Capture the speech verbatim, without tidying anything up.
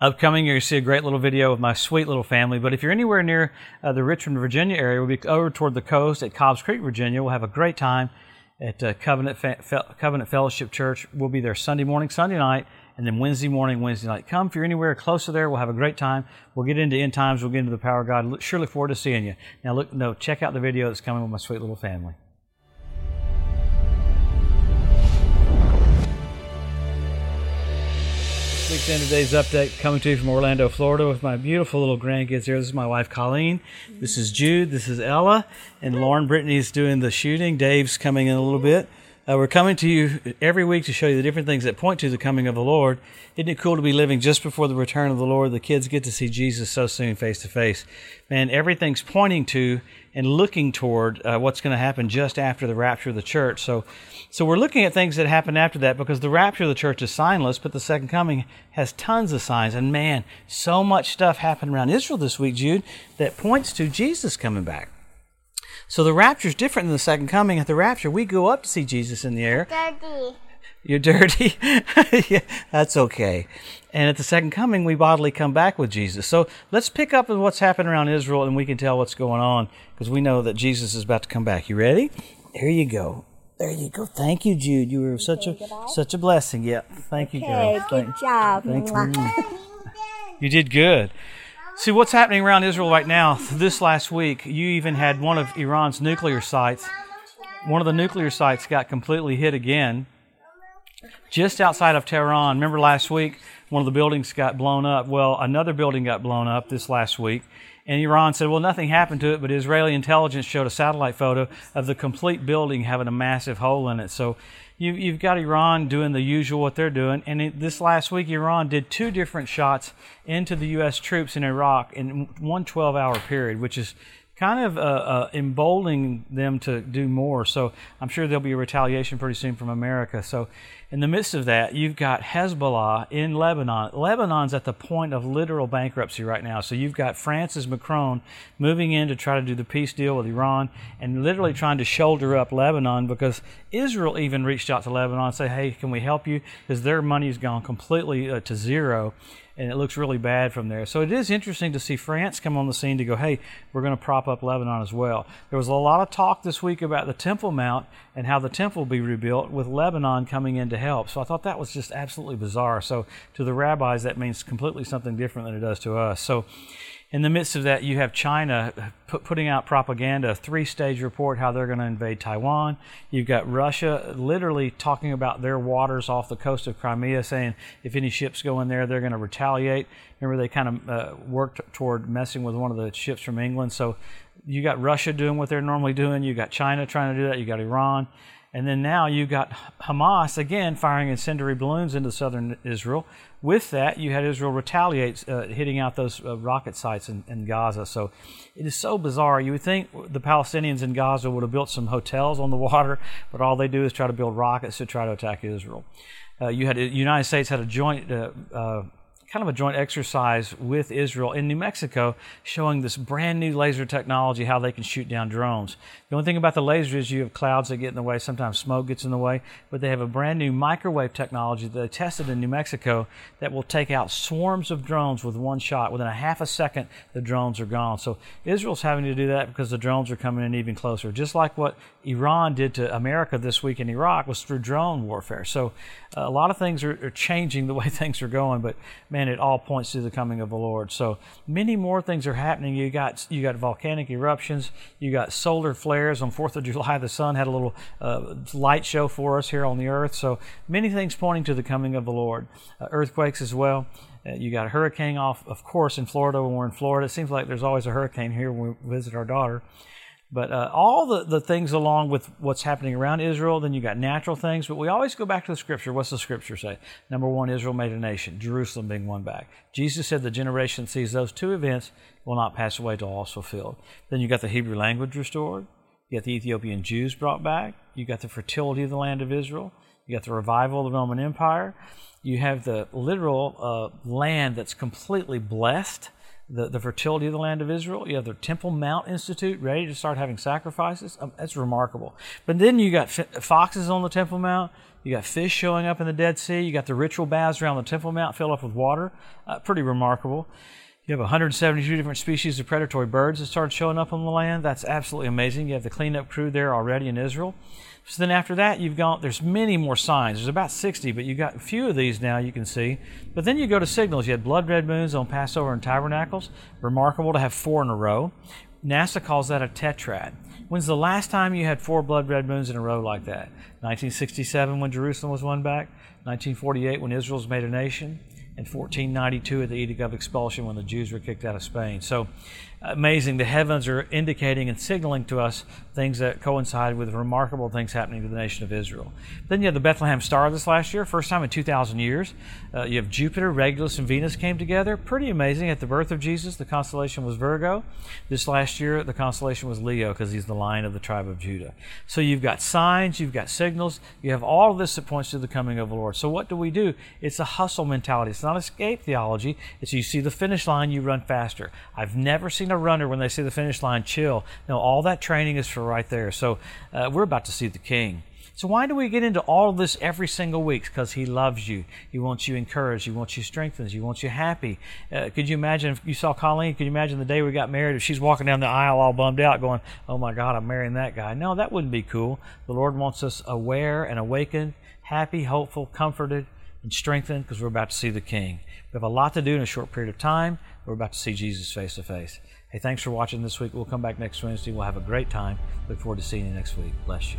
Upcoming, you're going to see a great little video of my sweet little family. But if you're anywhere near uh, the Richmond, Virginia area, we'll be over toward the coast at Cobbs Creek, Virginia. We'll have a great time at uh, Covenant, Fe- Fe- Covenant Fellowship Church. We'll be there Sunday morning, Sunday night, and then Wednesday morning, Wednesday night. Come if you're anywhere close to there. We'll have a great time. We'll get into end times. We'll get into the power of God. Look, sure look forward to seeing you. Now, look, no, check out the video that's coming with my sweet little family. This week's End of Days Update coming to you from Orlando, Florida with my beautiful little grandkids here. This is my wife, Colleen. This is Jude. This is Ella. And Lauren Brittany's doing the shooting. Dave's coming in a little bit. Uh, we're coming to you every week to show you the different things that point to the coming of the Lord. Isn't it cool to be living just before the return of the Lord? The kids get to see Jesus so soon face to face. Man, everything's pointing to and looking toward uh, what's going to happen just after the rapture of the church. So so we're looking at things that happen after that because the rapture of the church is signless, but the second coming has tons of signs. And man, so much stuff happened around Israel this week, Jude, that points to Jesus coming back. So the rapture is different than the second coming. At the rapture, we go up to see Jesus in the air. Dirty. You're dirty? Yeah, that's okay. And at the second coming, we bodily come back with Jesus. So let's pick up with what's happened around Israel, and we can tell what's going on because we know that Jesus is about to come back. You ready? There you go. There you go. Thank you, Jude. You were you such a goodbye? such a blessing. Yeah. Thank okay, you, girl. Good Thank, job. Thanks. You did good. See, what's happening around Israel right now, this last week, you even had one of Iran's nuclear sites. One of the nuclear sites got completely hit again just outside of Tehran. Remember last week, one of the buildings got blown up. Well, another building got blown up this last week. And Iran said, well, nothing happened to it, but Israeli intelligence showed a satellite photo of the complete building having a massive hole in it. So you, you've got Iran doing the usual what they're doing. And it, this last week, Iran did two different shots into the U S troops in Iraq in one twelve-hour period, which is kind of uh, uh, emboldening them to do more. So I'm sure there'll be a retaliation pretty soon from America. So in the midst of that, you've got Hezbollah in Lebanon. Lebanon's at the point of literal bankruptcy right now. So you've got Francis Macron moving in to try to do the peace deal with Iran and literally trying to shoulder up Lebanon because Israel even reached out to Lebanon and say, hey, can we help you? Because their money's gone completely uh, to zero. And it looks really bad from there. So it is interesting to see France come on the scene to go, hey, we're going to prop up Lebanon as well. There was a lot of talk this week about the Temple Mount and how the temple will be rebuilt with Lebanon coming in to help. So I thought that was just absolutely bizarre. So to the rabbis, that means completely something different than it does to us. So in the midst of that, you have China put, putting out propaganda, a three-stage report, how they're going to invade Taiwan. You've got Russia literally talking about their waters off the coast of Crimea, saying if any ships go in there, they're going to retaliate. Remember, they kind of uh, worked toward messing with one of the ships from England. So you got Russia doing what they're normally doing. You got China trying to do that. You got Iran. And then now you've got Hamas, again, firing incendiary balloons into southern Israel. With that, you had Israel retaliate, uh, hitting out those uh, rocket sites in, in Gaza. So it is so bizarre. You would think the Palestinians in Gaza would have built some hotels on the water, but all they do is try to build rockets to try to attack Israel. Uh, you had the United States had a joint... Uh, uh, kind of a joint exercise with Israel in New Mexico showing this brand new laser technology, how they can shoot down drones. The only thing about the laser is you have clouds that get in the way, sometimes smoke gets in the way, but they have a brand new microwave technology that they tested in New Mexico that will take out swarms of drones with one shot. Within a half a second, the drones are gone. So Israel's having to do that because the drones are coming in even closer, just like what Iran did to America this week in Iraq was through drone warfare. So a lot of things are, are changing the way things are going, but man, and it all points to the coming of the Lord. So many more things are happening. You got you got volcanic eruptions. You got solar flares. On fourth of July, the sun had a little uh, light show for us here on the earth. So many things pointing to the coming of the Lord. Uh, earthquakes as well. Uh, you got a hurricane off, of course, in Florida when we're in Florida. It seems like there's always a hurricane here when we visit our daughter. But uh, all the, the things along with what's happening around Israel, then you got natural things. But we always go back to the Scripture. What's the Scripture say? Number one, Israel made a nation, Jerusalem being won back. Jesus said the generation that sees those two events will not pass away till all is fulfilled. Then you got the Hebrew language restored. You got the Ethiopian Jews brought back. You got the fertility of the land of Israel. You got the revival of the Roman Empire. You have the literal uh, land that's completely blessed. The, the fertility of the land of Israel. You have the Temple Mount Institute ready to start having sacrifices. Um, that's remarkable. But then you got f- foxes on the Temple Mount. You got fish showing up in the Dead Sea. You got the ritual baths around the Temple Mount filled up with water. Uh, pretty remarkable. You have one hundred seventy-two different species of predatory birds that started showing up on the land. That's absolutely amazing. You have the cleanup crew there already in Israel. So then after that, you've got, there's many more signs. There's about sixty, but you've got a few of these now you can see. But then you go to signals. You had blood red moons on Passover and Tabernacles. Remarkable to have four in a row. NASA calls that a tetrad. When's the last time you had four blood red moons in a row like that? nineteen sixty-seven when Jerusalem was won back, nineteen forty-eight when Israel was made a nation, and fourteen ninety-two at the Edict of Expulsion when the Jews were kicked out of Spain. So amazing. The heavens are indicating and signaling to us things that coincide with remarkable things happening to the nation of Israel. Then you have the Bethlehem Star this last year, first time in two thousand years. Uh, you have Jupiter, Regulus, and Venus came together. Pretty amazing. At the birth of Jesus, the constellation was Virgo. This last year, the constellation was Leo because he's the lion of the tribe of Judah. So you've got signs, you've got signals, you have all of this that points to the coming of the Lord. So what do we do? It's a hustle mentality. It's not escape theology. It's you see the finish line, you run faster. I've never seen a runner when they see the finish line chill. No, all that training is for right there. So uh, we're about to see the King. So why do we get into all of this every single week? Because He loves you. He wants you encouraged. He wants you strengthened. He wants you happy. Uh, could you imagine if you saw Colleen? Could you imagine the day we got married if she's walking down the aisle all bummed out going, oh my God, I'm marrying that guy? No, that wouldn't be cool. The Lord wants us aware and awakened, happy, hopeful, comforted, and strengthened because we're about to see the King. We have a lot to do in a short period of time. We're about to see Jesus face to face. Hey, thanks for watching this week. We'll come back next Wednesday. We'll have a great time. Look forward to seeing you next week. Bless you.